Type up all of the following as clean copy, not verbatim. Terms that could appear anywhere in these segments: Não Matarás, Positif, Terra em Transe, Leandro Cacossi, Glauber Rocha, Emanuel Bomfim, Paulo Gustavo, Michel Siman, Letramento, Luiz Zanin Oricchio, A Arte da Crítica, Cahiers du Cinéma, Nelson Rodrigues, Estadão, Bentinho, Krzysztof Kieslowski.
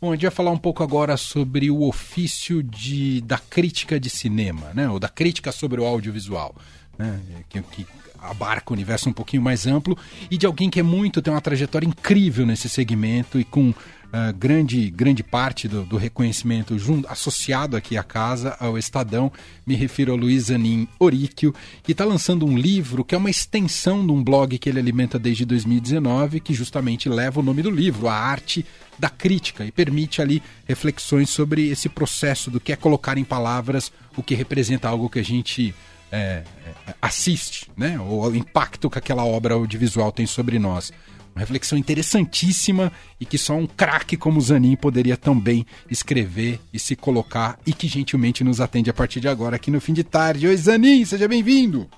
Bom, a gente vai falar um pouco agora sobre o ofício da crítica de cinema, né? Ou da crítica sobre o audiovisual, né? Que abarca o universo um pouquinho mais amplo, e de alguém que tem uma trajetória incrível nesse segmento e com grande parte do reconhecimento associado aqui à casa, ao Estadão. Me refiro ao Luiz Zanin Oricchio, que está lançando um livro que é uma extensão de um blog que ele alimenta desde 2019, que justamente leva o nome do livro, A Arte da Crítica, e permite ali reflexões sobre esse processo do que é colocar em palavras o que representa algo que a gente assiste, né? Ou o impacto que aquela obra audiovisual tem sobre nós. Uma reflexão interessantíssima e que só um craque como Zanin poderia também escrever e se colocar, e que gentilmente nos atende a partir de agora aqui no Fim de Tarde. Oi, Zanin, seja bem-vindo!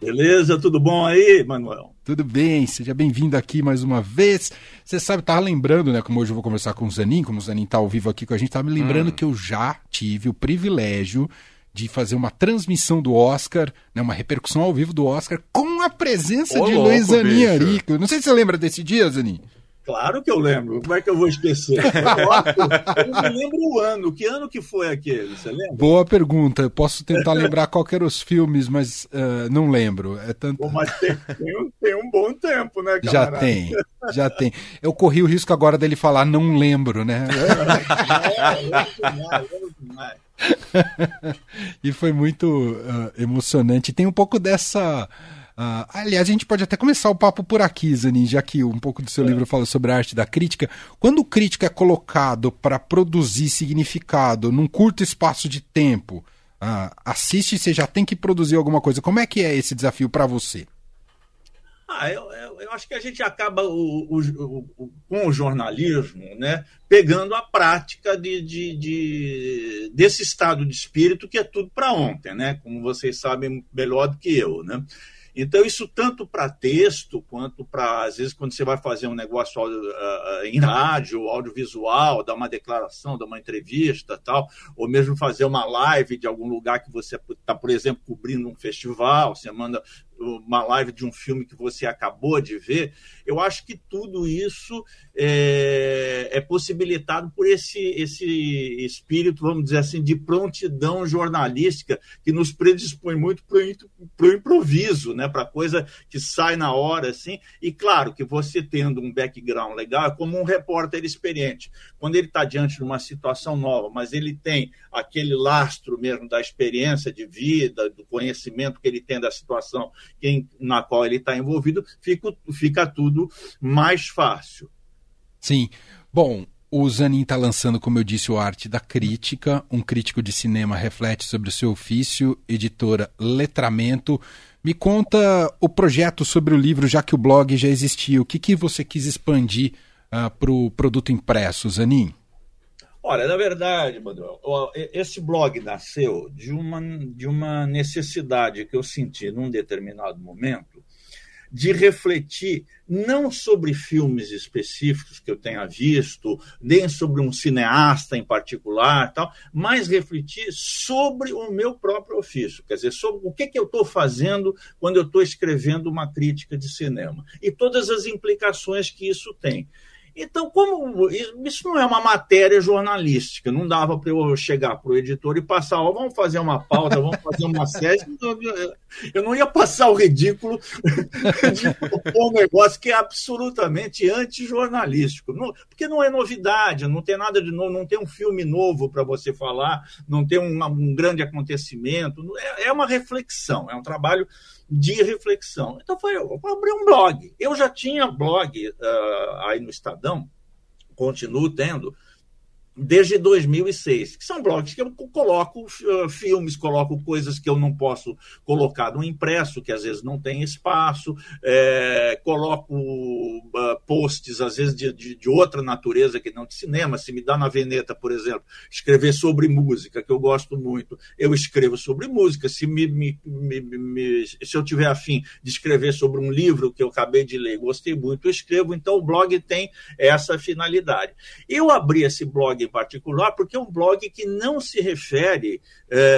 Beleza, tudo bom aí, Manuel? Tudo bem, seja bem-vindo aqui mais uma vez. Você sabe, tava lembrando, né, como hoje eu vou conversar com o Zanin, como o Zanin tá ao vivo aqui com a gente, tava me lembrando que eu já tive o privilégio de fazer uma transmissão do Oscar, né, uma repercussão ao vivo do Oscar, com a presença de Luiz Zanin Oricchio. Não sei se você lembra desse dia, Zanin. Claro que eu lembro. Como é que eu vou esquecer? Eu não lembro o ano. Que ano que foi aquele? Você lembra? Boa pergunta. Eu posso tentar lembrar qual que eram os filmes, mas não lembro. Pô, mas tem um bom tempo, né, camarada? Já tem. Eu corri o risco agora dele falar não lembro, né? É demais. E foi muito emocionante. Tem um pouco dessa... aliás, a gente pode até começar o papo por aqui, Zanin, já que um pouco do seu livro fala sobre a arte da crítica. Quando o crítico é colocado para produzir significado num curto espaço de tempo, assiste, você já tem que produzir alguma coisa. Como é que é esse desafio para você? Eu acho que a gente acaba com o jornalismo, né, pegando a prática desse estado de espírito que é tudo para ontem, né, como vocês sabem melhor do que eu, né? Então, isso tanto para texto quanto para, às vezes, quando você vai fazer um negócio em rádio, audiovisual, dar uma declaração, dar uma entrevista, tal, ou mesmo fazer uma live de algum lugar que você está, por exemplo, cobrindo um festival, você manda uma live de um filme que você acabou de ver. Eu acho que tudo isso é possibilitado por esse espírito, vamos dizer assim, de prontidão jornalística, que nos predispõe muito para o improviso, né? Para coisa que sai na hora, assim. E claro que você, tendo um background legal, é como um repórter experiente. Quando ele está diante de uma situação nova, mas ele tem aquele lastro mesmo da experiência de vida, do conhecimento que ele tem da situação na qual ele está envolvido, fica tudo mais fácil. Sim. Bom, o Zanin está lançando, como eu disse, o Arte da Crítica. Um crítico de cinema reflete sobre o seu ofício. Editora Letramento. Me conta o projeto sobre o livro, já que o blog já existia. O que você quis expandir para o produto impresso, Zanin? Olha, na verdade, Manuel, esse blog nasceu de uma necessidade que eu senti num determinado momento de refletir não sobre filmes específicos que eu tenha visto, nem sobre um cineasta em particular, tal, mas refletir sobre o meu próprio ofício, quer dizer, sobre o que eu estou fazendo quando eu estou escrevendo uma crítica de cinema e todas as implicações que isso tem. Então, como isso não é uma matéria jornalística, não dava para eu chegar para o editor e passar, vamos fazer uma pauta, vamos fazer uma série. Eu não ia passar o ridículo de propor um negócio que é absolutamente antijornalístico, porque não é novidade, não tem nada de novo, não tem um filme novo para você falar, não tem um grande acontecimento, é uma reflexão, é um trabalho de reflexão. Então, eu vou abrir um blog. Eu já tinha blog aí no Estadão, continuo tendo, desde 2006, que são blogs que eu coloco filmes, coloco coisas que eu não posso colocar no impresso, que às vezes não tem espaço, coloco posts, às vezes, de outra natureza que não de cinema. Se me dá na veneta, por exemplo, escrever sobre música, que eu gosto muito, eu escrevo sobre música. Se eu tiver afim de escrever sobre um livro que eu acabei de ler, gostei muito, eu escrevo. Então, o blog tem essa finalidade. Eu abri esse blog em particular, porque é um blog que não se refere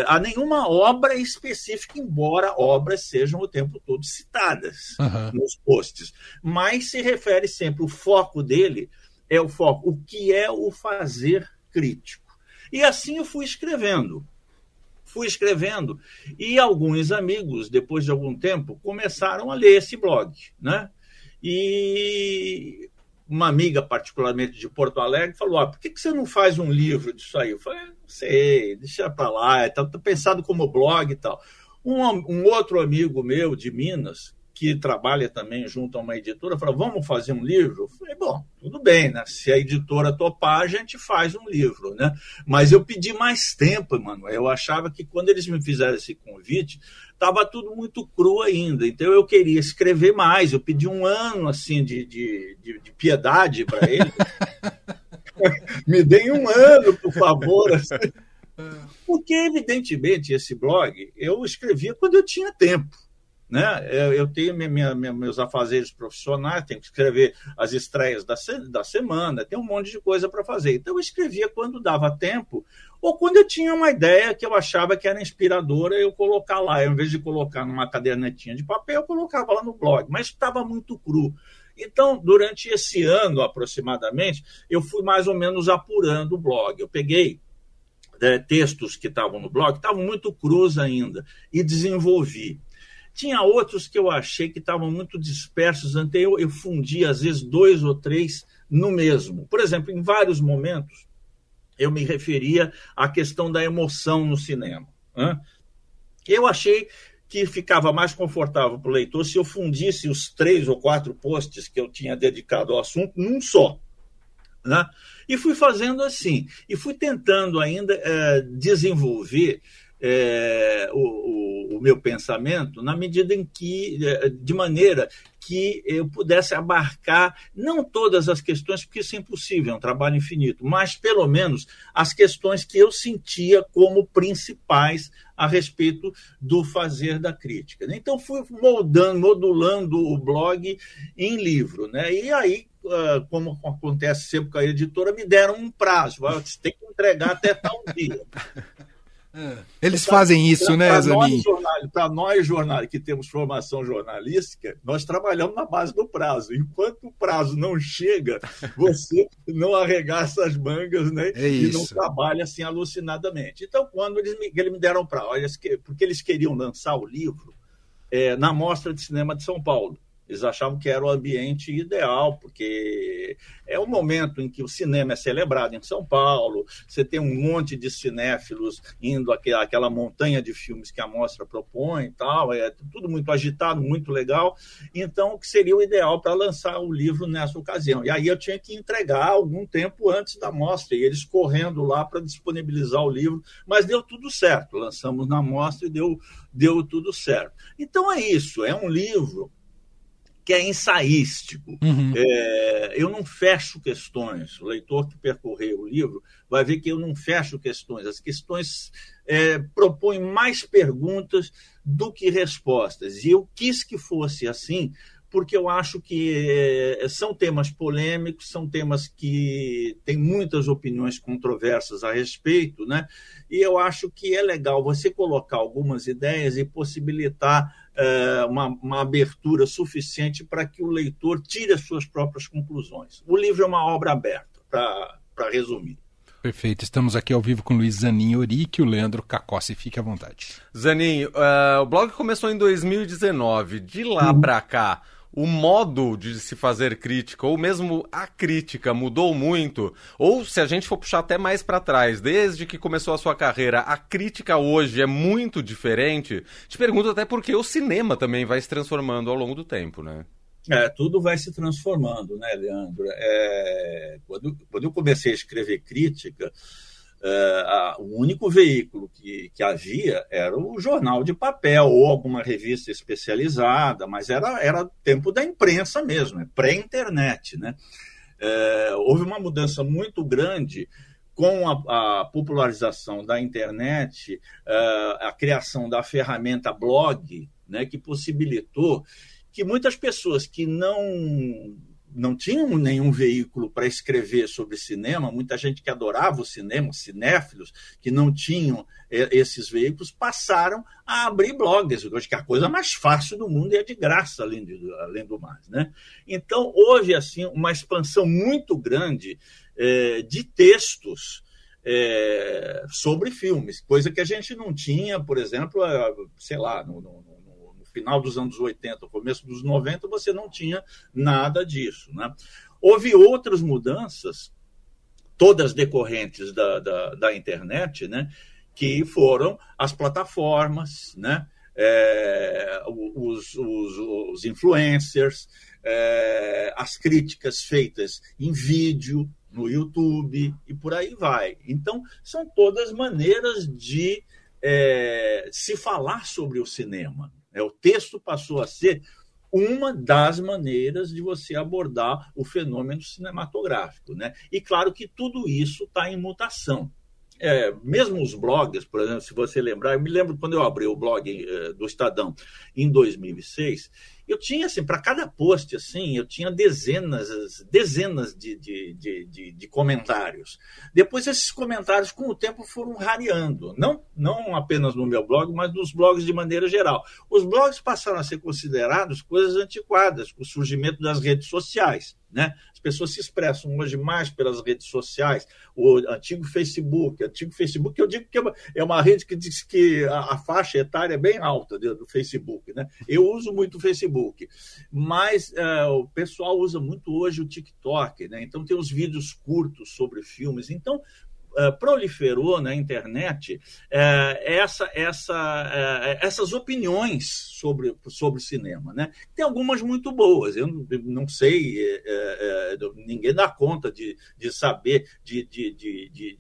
a nenhuma obra específica, embora obras sejam o tempo todo citadas nos posts, mas se refere sempre, o foco dele é o foco, o que é o fazer crítico. E assim eu fui escrevendo. E alguns amigos, depois de algum tempo, começaram a ler esse blog, né? E uma amiga, particularmente de Porto Alegre, falou: por que você não faz um livro disso aí? Eu falei: não sei, deixa para lá, está pensado como blog e tal. Um outro amigo meu de Minas, que trabalha também junto a uma editora, falou: vamos fazer um livro? Eu falei: bom, tudo bem, né? Se a editora topar, a gente faz um livro, né? Mas eu pedi mais tempo, Emanuel. Eu achava que quando eles me fizeram esse convite, estava tudo muito cru ainda. Então eu queria escrever mais. Eu pedi um ano assim de piedade para eles. Me deem um ano, por favor. Assim. Porque, evidentemente, esse blog eu escrevia quando eu tinha tempo. Né? Eu tenho meus afazeres profissionais, tenho que escrever as estreias da semana, tem um monte de coisa para fazer. Então, eu escrevia quando dava tempo ou quando eu tinha uma ideia que eu achava que era inspiradora, eu colocava lá. Ao invés de colocar numa cadernetinha de papel, eu colocava lá no blog, mas estava muito cru. Então, durante esse ano, aproximadamente, eu fui mais ou menos apurando o blog. Eu peguei textos que estavam no blog, estavam muito crus ainda, e desenvolvi. Tinha outros que eu achei que estavam muito dispersos, até eu fundi, às vezes, 2 ou 3 no mesmo. Por exemplo, em vários momentos, eu me referia à questão da emoção no cinema. Eu achei que ficava mais confortável para o leitor se eu fundisse os 3 ou 4 posts que eu tinha dedicado ao assunto num só. Né? E fui fazendo assim, e fui tentando ainda desenvolver o meu pensamento na medida em que, de maneira que eu pudesse abarcar não todas as questões, porque isso é impossível, é um trabalho infinito, mas pelo menos as questões que eu sentia como principais a respeito do fazer da crítica. Então fui modulando o blog em livro, né? E aí, como acontece sempre com a editora, me deram um prazo, você tem que entregar até tal dia. Eles fazem isso, né, Zanin? Para nós, jornalistas, que temos formação jornalística, nós trabalhamos na base do prazo. Enquanto o prazo não chega, você não arregaça as mangas, né, e não trabalha assim alucinadamente. Então, quando eles me deram para, porque eles queriam lançar o livro na Mostra de Cinema de São Paulo. Eles achavam que era o ambiente ideal, porque é o momento em que o cinema é celebrado em São Paulo, você tem um monte de cinéfilos indo àquela montanha de filmes que a Mostra propõe e tal, é tudo muito agitado, muito legal. Então, o que seria o ideal para lançar o livro nessa ocasião? E aí eu tinha que entregar algum tempo antes da Mostra, e eles correndo lá para disponibilizar o livro, mas deu tudo certo, lançamos na Mostra e deu tudo certo. Então, é isso, é um livro que é ensaístico. Eu não fecho questões. O leitor que percorrer o livro vai ver que eu não fecho questões. As questões propõem mais perguntas do que respostas. E eu quis que fosse assim, porque eu acho que são temas polêmicos, são temas que têm muitas opiniões controversas a respeito, né? E eu acho que é legal você colocar algumas ideias e possibilitar uma abertura suficiente para que o leitor tire as suas próprias conclusões. O livro é uma obra aberta, para resumir. Perfeito. Estamos aqui ao vivo com Luiz Zanin Oricchio, Leandro Cacossi. Fique à vontade. Zanin, o blog começou em 2019. De lá para cá, o modo de se fazer crítica, ou mesmo a crítica, mudou muito? Ou, se a gente for puxar até mais para trás, desde que começou a sua carreira, a crítica hoje é muito diferente? Te pergunto até porque o cinema também vai se transformando ao longo do tempo, né? Tudo vai se transformando, né, Leandro? Quando eu comecei a escrever crítica, o único veículo que havia era o jornal de papel ou alguma revista especializada, mas era tempo da imprensa mesmo, pré-internet, né? Houve uma mudança muito grande com a popularização da internet, a criação da ferramenta blog, né, que possibilitou que muitas pessoas que não não tinham nenhum veículo para escrever sobre cinema, muita gente que adorava o cinema, cinéfilos, que não tinham esses veículos, passaram a abrir blogs, eu acho que a coisa mais fácil do mundo e é de graça, além do mais, né? Então, houve assim, uma expansão muito grande de textos sobre filmes, coisa que a gente não tinha, por exemplo, sei lá, no final dos anos 80, começo dos 90, você não tinha nada disso, né? Houve outras mudanças, todas decorrentes da internet, né? Que foram as plataformas, né? Os influencers, as críticas feitas em vídeo, no YouTube e por aí vai. Então, são todas maneiras de se falar sobre o cinema. O texto passou a ser uma das maneiras de você abordar o fenômeno cinematográfico, né? E claro que tudo isso está em mutação. Mesmo os blogs, por exemplo, se você lembrar, eu me lembro quando eu abri o blog do Estadão em 2006, eu tinha, assim, para cada post, assim, eu tinha dezenas de comentários. Depois, esses comentários, com o tempo, foram rareando, não apenas no meu blog, mas nos blogs de maneira geral. Os blogs passaram a ser considerados coisas antiquadas, com o surgimento das redes sociais, né? As pessoas se expressam hoje mais pelas redes sociais, o antigo Facebook. Eu digo que é uma rede que diz que a faixa etária é bem alta do Facebook, né? Eu uso muito o Facebook, mas o pessoal usa muito hoje o TikTok, né? Então tem os vídeos curtos sobre filmes. Então proliferou na internet essas opiniões sobre cinema, né? Tem algumas muito boas, eu não sei, ninguém dá conta de saber, de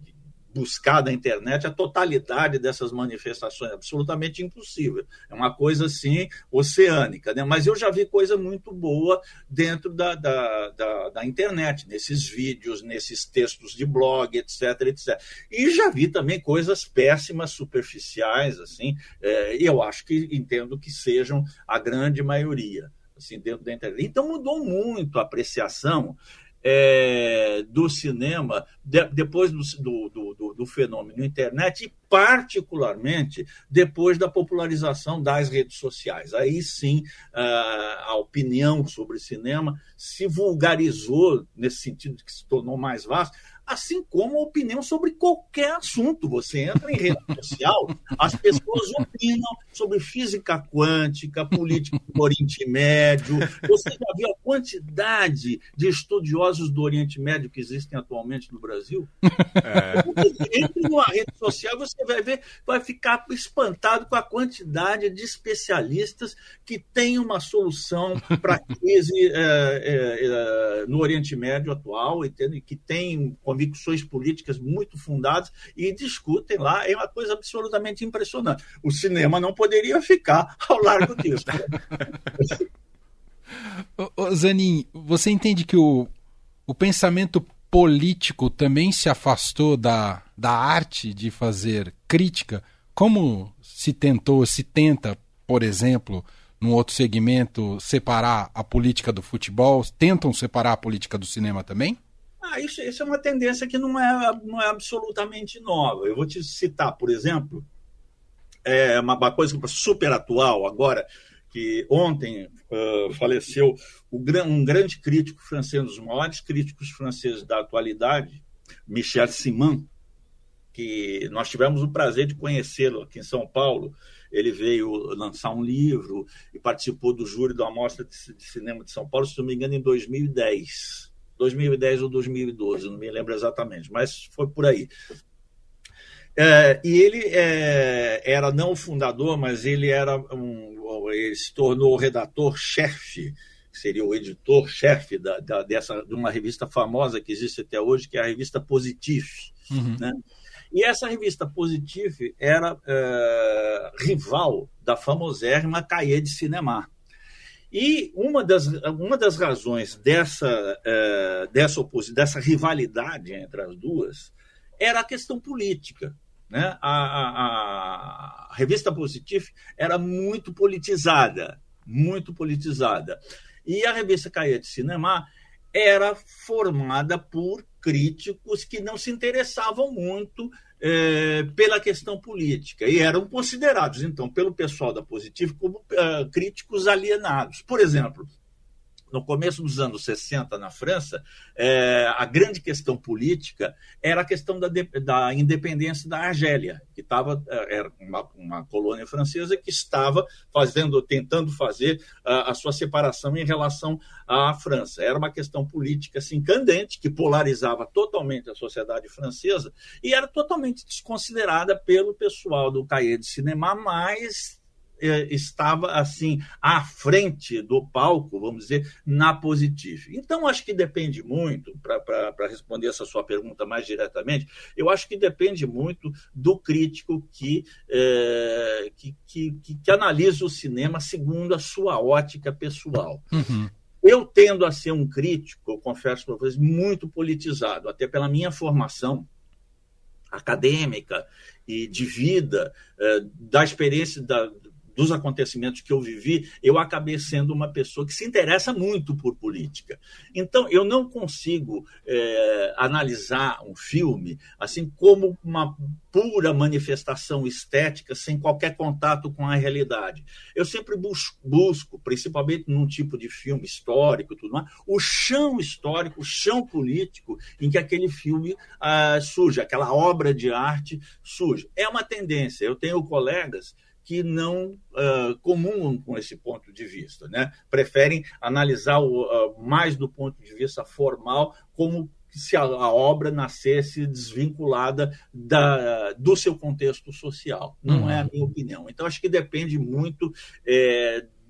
buscar na internet a totalidade dessas manifestações, é absolutamente impossível. É uma coisa, assim, oceânica, né? Mas eu já vi coisa muito boa dentro da internet, nesses vídeos, nesses textos de blog, etc, etc. E já vi também coisas péssimas, superficiais, assim, e eu acho que entendo que sejam a grande maioria, assim, dentro da internet. Então, mudou muito a apreciação do cinema depois do fenômeno internet e, particularmente, depois da popularização das redes sociais. Aí, sim, a opinião sobre cinema se vulgarizou, nesse sentido que se tornou mais vasto, assim como a opinião sobre qualquer assunto. Você entra em rede social, as pessoas opinam sobre física quântica, política do Oriente Médio. Você já viu a quantidade de estudiosos do Oriente Médio que existem atualmente no Brasil? Você entra numa rede social, você vai ver, vai ficar espantado com a quantidade de especialistas que têm uma solução para a crise no Oriente Médio atual, entende? Que tem convicções políticas muito fundadas e discutem lá, é uma coisa absolutamente impressionante. O cinema não poderia ficar ao largo disso. Zanin, você entende que o pensamento político também se afastou da arte de fazer crítica, como se tenta, por exemplo, num outro segmento, separar a política do futebol? Tentam separar a política do cinema também? Isso é uma tendência que não é absolutamente nova. Eu vou te citar, por exemplo, uma coisa super atual agora, que ontem faleceu um grande crítico francês, um dos maiores críticos franceses da atualidade, Michel Siman, que nós tivemos o prazer de conhecê-lo aqui em São Paulo. Ele veio lançar um livro e participou do júri da Mostra de Cinema de São Paulo, se não me engano, em 2010 ou 2012, não me lembro exatamente, mas foi por aí. E ele era não o fundador, mas ele se tornou o redator-chefe, seria o editor-chefe de uma revista famosa que existe até hoje, que é a revista Positif. Uhum. Né? E essa revista Positif era rival da famosérrima Cahiers du Cinéma. E uma das razões dessa rivalidade entre as duas era a questão política, né? A revista Positif era muito politizada. E a revista Cahiers du Cinéma era formada por críticos que não se interessavam muito pela questão política e eram considerados, então, pelo pessoal da Positif como críticos alienados. Por exemplo, no começo dos anos 60, na França, a grande questão política era a questão da independência da Argélia, que era uma colônia francesa que estava tentando fazer a sua separação em relação à França. Era uma questão política assim, candente, que polarizava totalmente a sociedade francesa e era totalmente desconsiderada pelo pessoal do Cahiers du Cinéma, mas estava assim à frente do palco, vamos dizer, na Positif. Então, acho que depende muito, para responder essa sua pergunta mais diretamente, eu acho que depende muito do crítico que analisa o cinema segundo a sua ótica pessoal. Uhum. Eu tendo a ser um crítico, eu confesso para vocês, muito politizado, até pela minha formação acadêmica e de vida, da experiência dos acontecimentos que eu vivi, eu acabei sendo uma pessoa que se interessa muito por política. Então, eu não consigo analisar um filme assim como uma pura manifestação estética, sem qualquer contato com a realidade. Eu sempre busco, principalmente num tipo de filme histórico, tudo mais, o chão histórico, o chão político em que aquele filme surge, aquela obra de arte surge. É uma tendência. Eu tenho colegas que não comungam com esse ponto de vista, né? Preferem analisar mais do ponto de vista formal, como se a obra nascesse desvinculada do seu contexto social. Não é a minha opinião. Então, acho que depende muito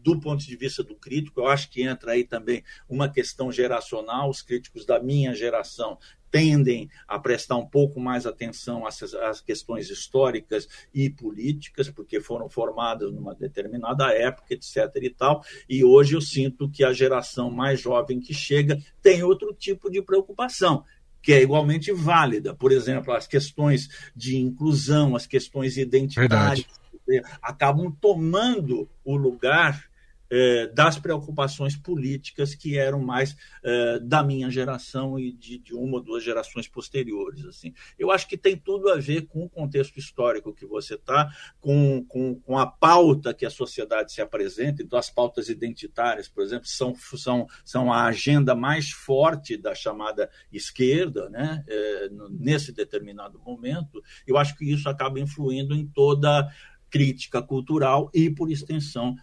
do ponto de vista do crítico. Eu acho que entra aí também uma questão geracional. Os críticos da minha geração tendem a prestar um pouco mais atenção às questões históricas e políticas, porque foram formadas numa determinada época, etc. e tal. E hoje eu sinto que a geração mais jovem que chega tem outro tipo de preocupação, que é igualmente válida. Por exemplo, as questões de inclusão, as questões identitárias, acabam tomando o lugar das preocupações políticas que eram mais da minha geração e de uma ou duas gerações posteriores. Assim. Eu acho que tem tudo a ver com o contexto histórico que você está, com a pauta que a sociedade se apresenta. Então, as pautas identitárias, por exemplo, são a agenda mais forte da chamada esquerda, né? Nesse determinado momento. Eu acho que isso acaba influindo em toda crítica cultural e, por extensão,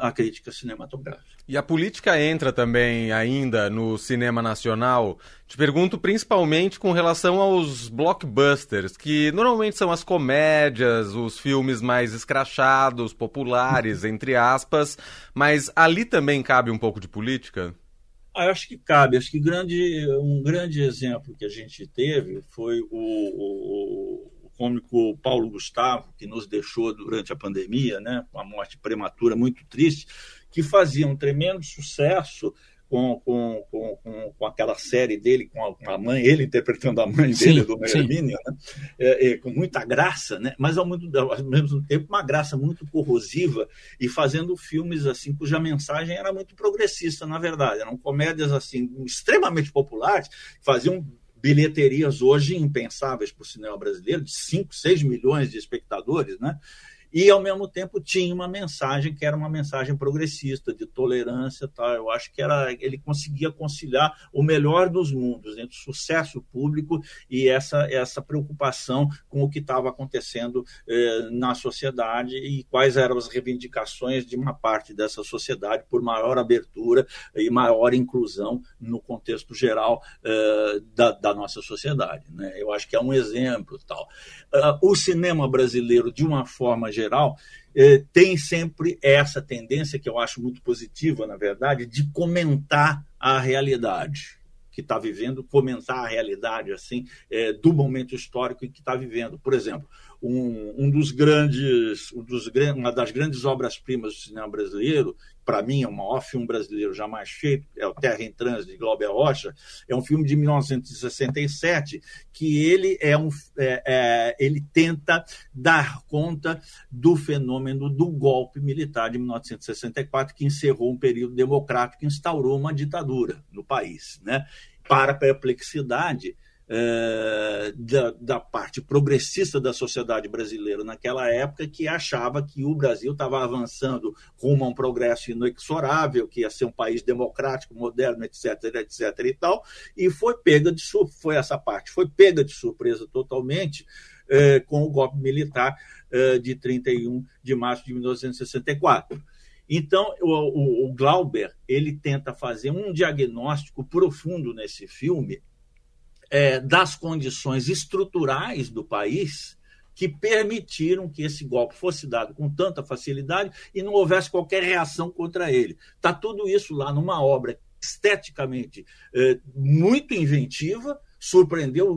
a crítica cinematográfica. E a política entra também ainda no cinema nacional? Te pergunto principalmente com relação aos blockbusters, que normalmente são as comédias, os filmes mais escrachados, populares, entre aspas, mas ali também cabe um pouco de política? Eu acho que cabe. Acho que um grande exemplo que a gente teve foi o cômico Paulo Gustavo, que nos deixou durante a pandemia, né, com uma morte prematura muito triste, que fazia um tremendo sucesso com aquela série dele, com a mãe, ele interpretando a mãe dele, do Hermínio, né? Com muita graça, né? Mas ao mesmo tempo uma graça muito corrosiva e fazendo filmes assim cuja mensagem era muito progressista, na verdade. Eram comédias assim extremamente populares, faziam bilheterias hoje impensáveis para o cinema brasileiro, de 5, 6 milhões de espectadores, né? E, ao mesmo tempo, tinha uma mensagem que era uma mensagem progressista, de tolerância. Tá? Eu acho que ele conseguia conciliar o melhor dos mundos, entre o sucesso público e essa preocupação com o que estava acontecendo na sociedade e quais eram as reivindicações de uma parte dessa sociedade por maior abertura e maior inclusão no contexto geral da nossa sociedade. Né? Eu acho que é um exemplo. Tal. O cinema brasileiro, de uma forma geral, tem sempre essa tendência, que eu acho muito positiva, na verdade, de comentar a realidade que está vivendo, comentar a realidade assim do momento histórico em que está vivendo. Por exemplo, uma das grandes obras-primas do cinema brasileiro, para mim, é o maior filme brasileiro jamais feito, é o Terra em Transe, de Glauber Rocha, é um filme de 1967, que ele tenta dar conta do fenômeno do golpe militar de 1964, que encerrou um período democrático e instaurou uma ditadura no país, né? Para a perplexidade da parte progressista da sociedade brasileira naquela época, que achava que o Brasil estava avançando rumo a um progresso inexorável, que ia ser um país democrático, moderno, etc, etc e tal, e foi pega de surpresa totalmente com o golpe militar de 31 de março de 1964. Então, o Glauber, ele tenta fazer um diagnóstico profundo nesse filme das condições estruturais do país que permitiram que esse golpe fosse dado com tanta facilidade e não houvesse qualquer reação contra ele. Está tudo isso lá numa obra esteticamente muito inventiva, surpreendeu,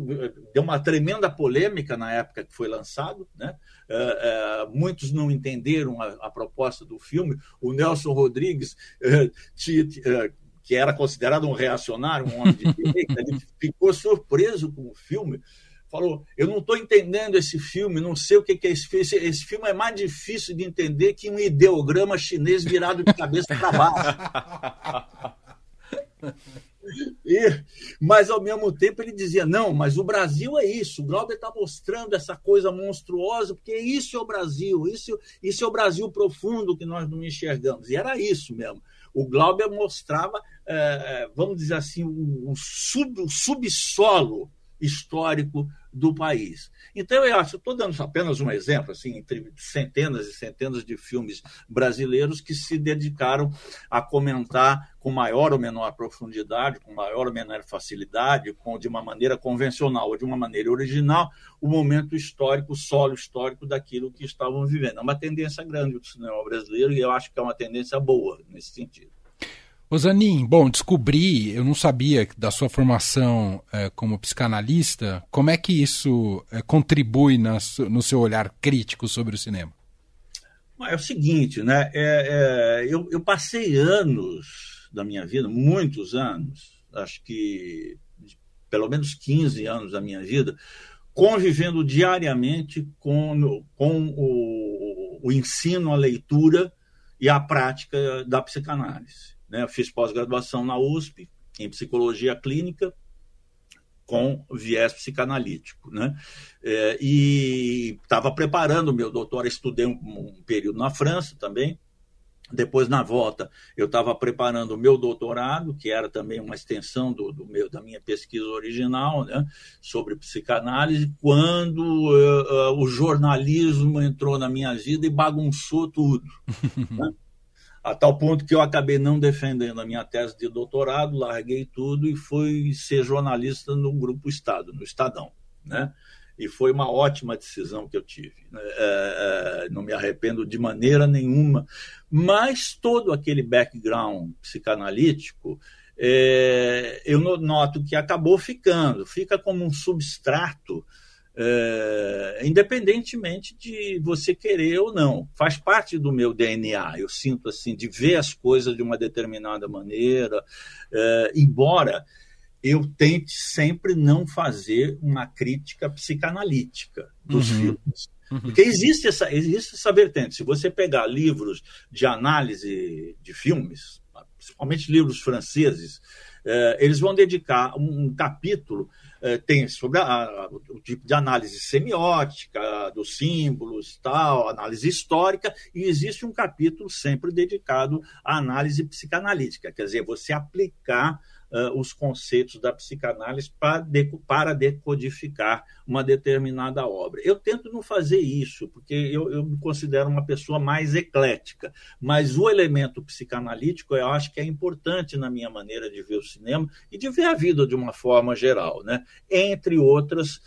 deu uma tremenda polêmica na época que foi lançado, né? Muitos não entenderam a proposta do filme. O Nelson Rodrigues, que era considerado um reacionário, um homem de direita, ele ficou surpreso com o filme, falou: eu não estou entendendo esse filme, não sei o que é esse filme. Esse filme é mais difícil de entender que um ideograma chinês virado de cabeça para baixo. Mas, ao mesmo tempo, ele dizia: não, mas o Brasil é isso, o Glauber está mostrando essa coisa monstruosa, porque isso é o Brasil, isso é o Brasil profundo que nós não enxergamos. E era isso mesmo. O Glauber mostrava, vamos dizer assim, o subsolo histórico do país. Então, eu acho, estou dando apenas um exemplo, assim, entre centenas e centenas de filmes brasileiros que se dedicaram a comentar com maior ou menor profundidade, com maior ou menor facilidade, de uma maneira convencional ou de uma maneira original, o momento histórico, o solo histórico daquilo que estavam vivendo. É uma tendência grande do cinema brasileiro e eu acho que é uma tendência boa nesse sentido. Ô Zanin, bom, descobri, eu não sabia da sua formação como psicanalista, como é que isso contribui no seu olhar crítico sobre o cinema? É o seguinte, né? Eu passei anos da minha vida, muitos anos, acho que pelo menos 15 anos da minha vida, convivendo diariamente com o ensino, a leitura e a prática da psicanálise. Eu fiz pós-graduação na USP, em psicologia clínica, com viés psicanalítico, né? E estava preparando o meu doutorado, estudei um período na França também. Depois, na volta, eu estava preparando o meu doutorado, que era também uma extensão da minha pesquisa original, né, sobre psicanálise, quando o jornalismo entrou na minha vida e bagunçou tudo, né? A tal ponto que eu acabei não defendendo a minha tese de doutorado, larguei tudo e fui ser jornalista no Grupo Estado, no Estadão, né? E foi uma ótima decisão que eu tive. Não me arrependo de maneira nenhuma, mas todo aquele background psicanalítico, eu noto que acabou fica como um substrato, independentemente de você querer ou não, faz parte do meu DNA. Eu sinto assim de ver as coisas de uma determinada maneira, embora eu tente sempre não fazer uma crítica psicanalítica dos filmes. Porque existe essa vertente. Se você pegar livros de análise de filmes, principalmente livros franceses, eles vão dedicar um capítulo tem sobre o tipo de análise semiótica dos símbolos, tal, análise histórica, e existe um capítulo sempre dedicado à análise psicanalítica, quer dizer, você aplicar os conceitos da psicanálise para decodificar uma determinada obra. Eu tento não fazer isso, porque eu me considero uma pessoa mais eclética, mas o elemento psicanalítico eu acho que é importante na minha maneira de ver o cinema e de ver a vida de uma forma geral, né? Entre outras,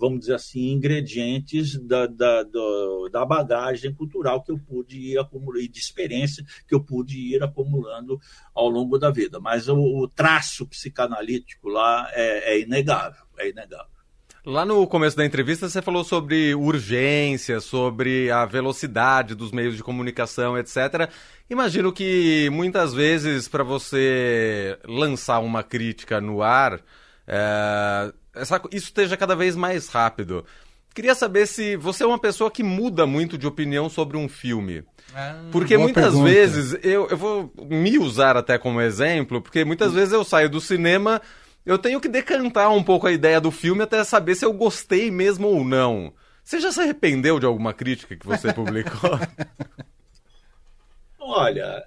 vamos dizer assim, ingredientes da bagagem cultural que eu pude ir acumulando, e de experiência que eu pude ir acumulando ao longo da vida. Mas o traço psicanalítico lá é inegável, é inegável. Lá no começo da entrevista você falou sobre urgência, sobre a velocidade dos meios de comunicação, etc. Imagino que muitas vezes para você lançar uma crítica no ar, isso esteja cada vez mais rápido. Queria saber se você é uma pessoa que muda muito de opinião sobre um filme. Porque muitas vezes, eu vou me usar até como exemplo, porque muitas vezes eu saio do cinema, eu tenho que decantar um pouco a ideia do filme até saber se eu gostei mesmo ou não. Você já se arrependeu de alguma crítica que você publicou? Olha,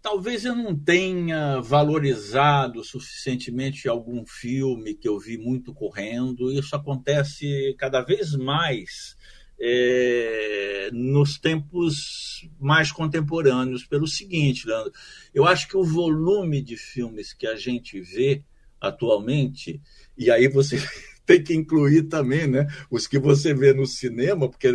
talvez eu não tenha valorizado suficientemente algum filme que eu vi muito correndo. Isso acontece cada vez mais nos tempos mais contemporâneos. Pelo seguinte, Leandro, eu acho que o volume de filmes que a gente vê atualmente, e aí você tem que incluir também, né, os que você vê no cinema, porque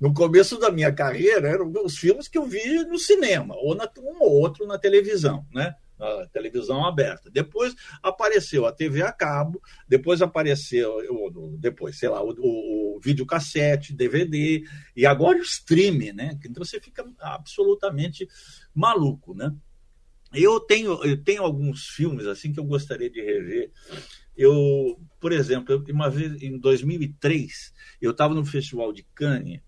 no começo da minha carreira eram os filmes que eu vi no cinema, ou um ou outro na televisão, né? A televisão aberta. Depois apareceu a TV a cabo, depois apareceu, o videocassete, DVD, e agora o streaming, né? Então você fica absolutamente maluco, né? Eu tenho alguns filmes assim que eu gostaria de rever. Eu, por exemplo, uma vez em 2003, eu estava no Festival de Cannes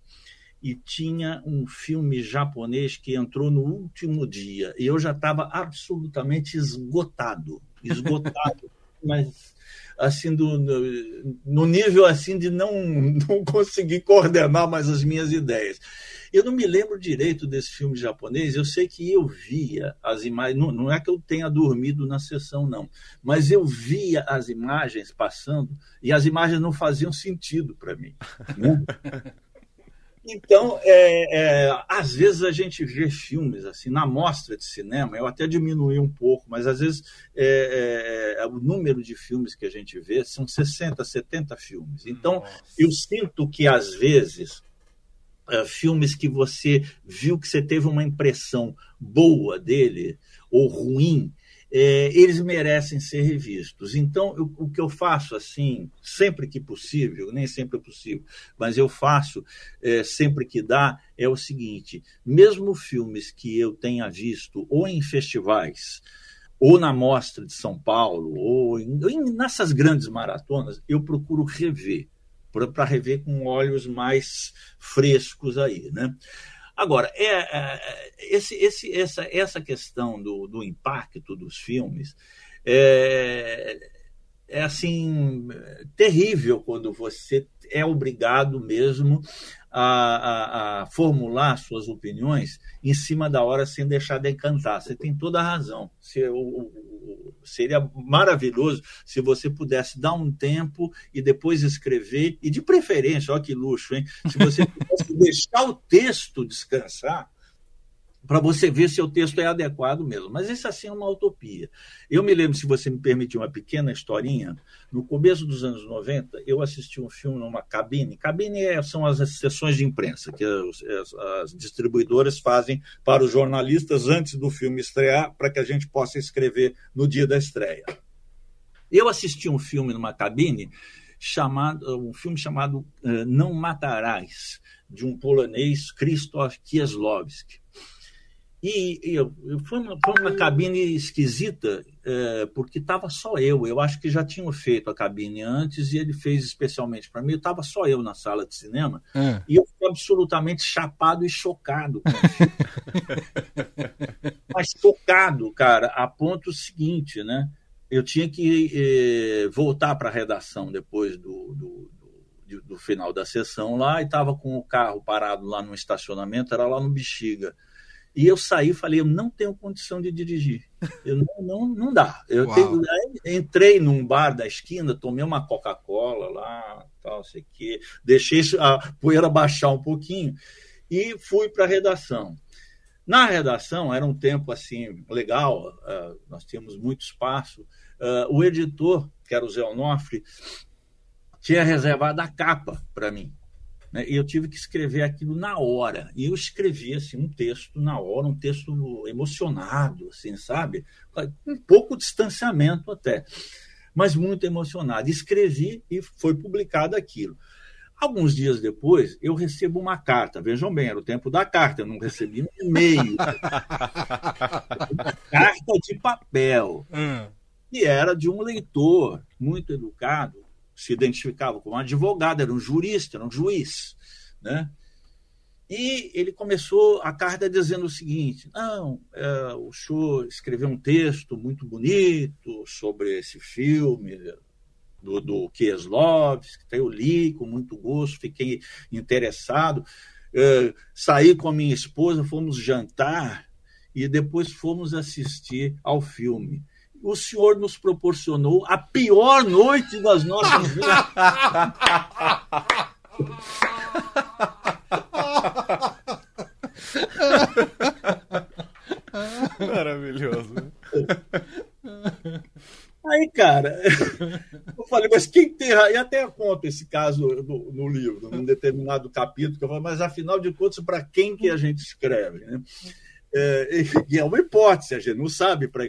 e tinha um filme japonês que entrou no último dia. E eu já estava absolutamente esgotado, mas assim, no nível assim de não conseguir coordenar mais as minhas ideias. Eu não me lembro direito desse filme japonês, eu sei que eu via as imagens, não é que eu tenha dormido na sessão, não, mas eu via as imagens passando e as imagens não faziam sentido para mim, né? Então, às vezes a gente vê filmes assim, na mostra de cinema, eu até diminuí um pouco, mas às vezes o número de filmes que a gente vê são 60, 70 filmes. Então, eu sinto que às vezes filmes que você viu que você teve uma impressão boa dele ou ruim, eles merecem ser revistos. Então, o que eu faço, assim, sempre que possível, nem sempre é possível, mas eu faço sempre que dá, é o seguinte: mesmo filmes que eu tenha visto ou em festivais, ou na Mostra de São Paulo, ou nessas grandes maratonas, eu procuro rever, para rever com olhos mais frescos aí, né? Agora, essa questão do impacto dos filmes é assim, terrível quando você é obrigado mesmo a formular suas opiniões em cima da hora sem deixar decantar. Você tem toda a razão. Seria maravilhoso se você pudesse dar um tempo e depois escrever, e de preferência, olha que luxo, hein? Se você pudesse deixar o texto descansar para você ver se o texto é adequado mesmo. Mas isso, assim, é uma utopia. Eu me lembro, se você me permitir uma pequena historinha, no começo dos anos 90, eu assisti um filme numa cabine. Cabine são as sessões de imprensa que as distribuidoras fazem para os jornalistas antes do filme estrear, para que a gente possa escrever no dia da estreia. Eu assisti um filme numa cabine, um filme chamado Não Matarás, de um polonês, Krzysztof Kieslowski. E foi uma cabine esquisita, porque estava só eu. Eu acho que já tinham feito a cabine antes e ele fez especialmente para mim. Estava só eu na sala de cinema e eu fui absolutamente chapado e chocado com isso. Mas chocado, cara, a ponto seguinte, né? Eu tinha que voltar para a redação depois do final da sessão lá, e estava com o carro parado lá no estacionamento, era lá no Bexiga. E eu saí e falei: eu não tenho condição de dirigir. Eu não dá. Entrei num bar da esquina, tomei uma Coca-Cola lá, tal, sei que, deixei a poeira baixar um pouquinho e fui para a redação. Na redação, era um tempo assim legal, nós tínhamos muito espaço. O editor, que era o Zé Onofre, tinha reservado a capa para mim. E eu tive que escrever aquilo na hora. E eu escrevi assim, um texto na hora, um texto emocionado, assim, sabe? Um pouco de distanciamento até. mas muito emocionado. Escrevi e foi publicado aquilo. Alguns dias depois, eu recebo uma carta. Vejam bem, era o tempo da carta, eu não recebi um e-mail. Uma carta de papel, que era de um leitor muito educado, se identificava como advogado, era um jurista, era um juiz, né? E ele começou a carta dizendo o seguinte: não, o senhor escreveu um texto muito bonito sobre esse filme do Kieslowski, eu li com muito gosto, fiquei interessado, saí com a minha esposa, fomos jantar e depois fomos assistir ao filme. O senhor nos proporcionou a pior noite das nossas vidas. Maravilhoso. Aí, cara, eu falei, mas quem tem razão? E até conta esse caso no livro, num determinado capítulo, que eu falei, mas afinal de contas, para quem que a gente escreve, né? E é uma hipótese, a gente não sabe, para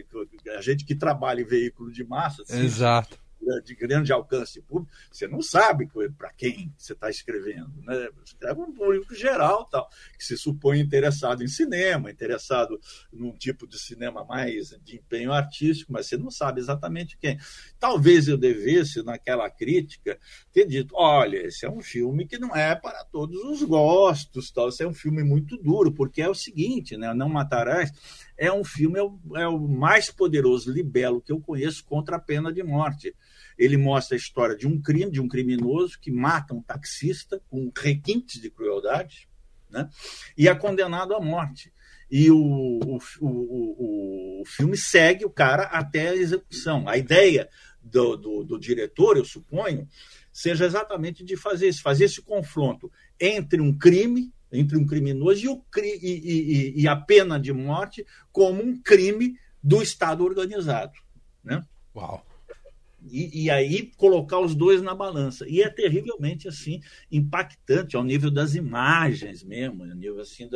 a gente que trabalha em veículo de massa, assim, exato, de grande alcance público, você não sabe para quem você está escrevendo, né? Você escreve um público geral, tal, que se supõe interessado em cinema, interessado num tipo de cinema mais de empenho artístico, mas você não sabe exatamente quem. Talvez eu devesse, naquela crítica, ter dito, olha, esse é um filme que não é para todos os gostos, tal, esse é um filme muito duro, porque é o seguinte, né? Não Matarás é um filme, é o mais poderoso libelo que eu conheço contra a pena de morte. Ele mostra a história de um crime, de um criminoso que mata um taxista com requintes de crueldade, né? E é condenado à morte. E o filme segue o cara até a execução. A ideia do diretor, eu suponho, seja exatamente de fazer esse confronto entre um crime, entre um criminoso e a pena de morte como um crime do Estado organizado, né? Uau! E aí colocar os dois na balança. E é terrivelmente assim, impactante, ao nível das imagens mesmo, ao nível assim,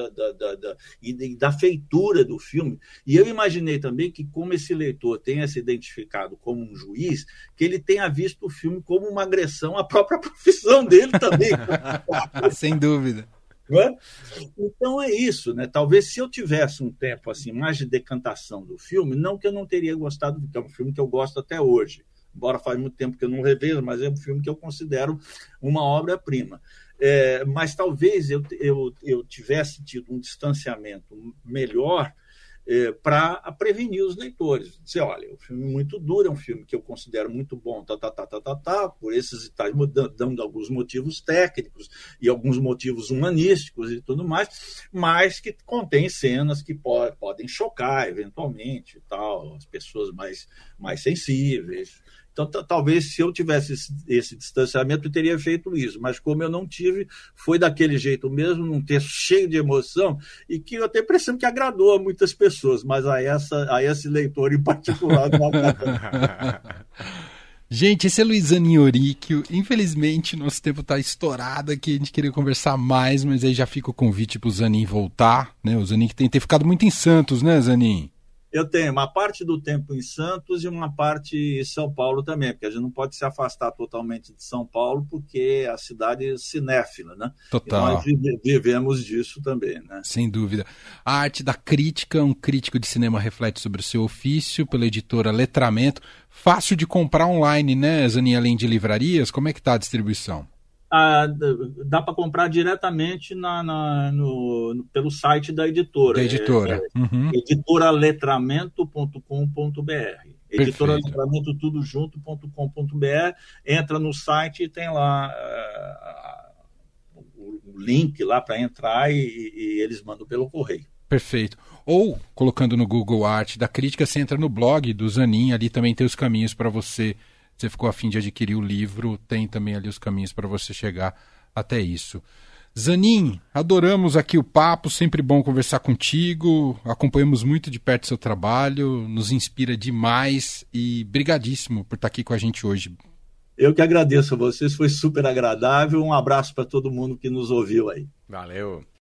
da feitura do filme. E eu imaginei também que, como esse leitor tenha se identificado como um juiz, que ele tenha visto o filme como uma agressão à própria profissão dele também. Sem dúvida. Então é isso, né? Talvez se eu tivesse um tempo assim, mais de decantação do filme, não que eu não teria gostado, porque é um filme que eu gosto até hoje, embora faz muito tempo que eu não revejo, mas é um filme que eu considero uma obra-prima. Mas talvez eu tivesse tido um distanciamento melhor para prevenir os leitores. Dizer, olha, é um filme muito duro, é um filme que eu considero muito bom, por esses e tais, dando alguns motivos técnicos e alguns motivos humanísticos e tudo mais, mas que contém cenas que podem chocar, eventualmente, e tal, as pessoas mais sensíveis. Então, talvez, se eu tivesse esse distanciamento, eu teria feito isso. Mas, como eu não tive, foi daquele jeito mesmo, num texto cheio de emoção, e que eu tenho a impressão que agradou a muitas pessoas, mas a esse leitor em particular. Gente, esse é Luiz Zanin Oricchio. Infelizmente, nosso tempo está estourado aqui. A gente queria conversar mais, mas aí já fica o convite para o Zanin voltar, né? O Zanin que tem que ter ficado muito em Santos, né, Zanin? Eu tenho uma parte do tempo em Santos e uma parte em São Paulo também, porque a gente não pode se afastar totalmente de São Paulo, porque a cidade é cinéfila, né? Total. E nós vivemos disso também, né? Sem dúvida. A Arte da Crítica, um crítico de cinema reflete sobre o seu ofício, pela editora Letramento. Fácil de comprar online, né, Zanin, além de livrarias? Como é que está a distribuição? Dá para comprar diretamente pelo site da editora. Da editora. Uhum. Editoraletramento.com.br. Editoraletramento tudo junto.com.br. Entra no site e tem lá o link lá para entrar e eles mandam pelo correio. Perfeito. Ou, colocando no Google a Arte da Crítica, você entra no blog do Zanin, ali também tem os caminhos para você ficou a fim de adquirir o livro, tem também ali os caminhos para você chegar até isso. Zanin, adoramos aqui o papo, sempre bom conversar contigo, acompanhamos muito de perto o seu trabalho, nos inspira demais e brigadíssimo por estar aqui com a gente hoje. Eu que agradeço a vocês, foi super agradável, um abraço para todo mundo que nos ouviu aí. Valeu.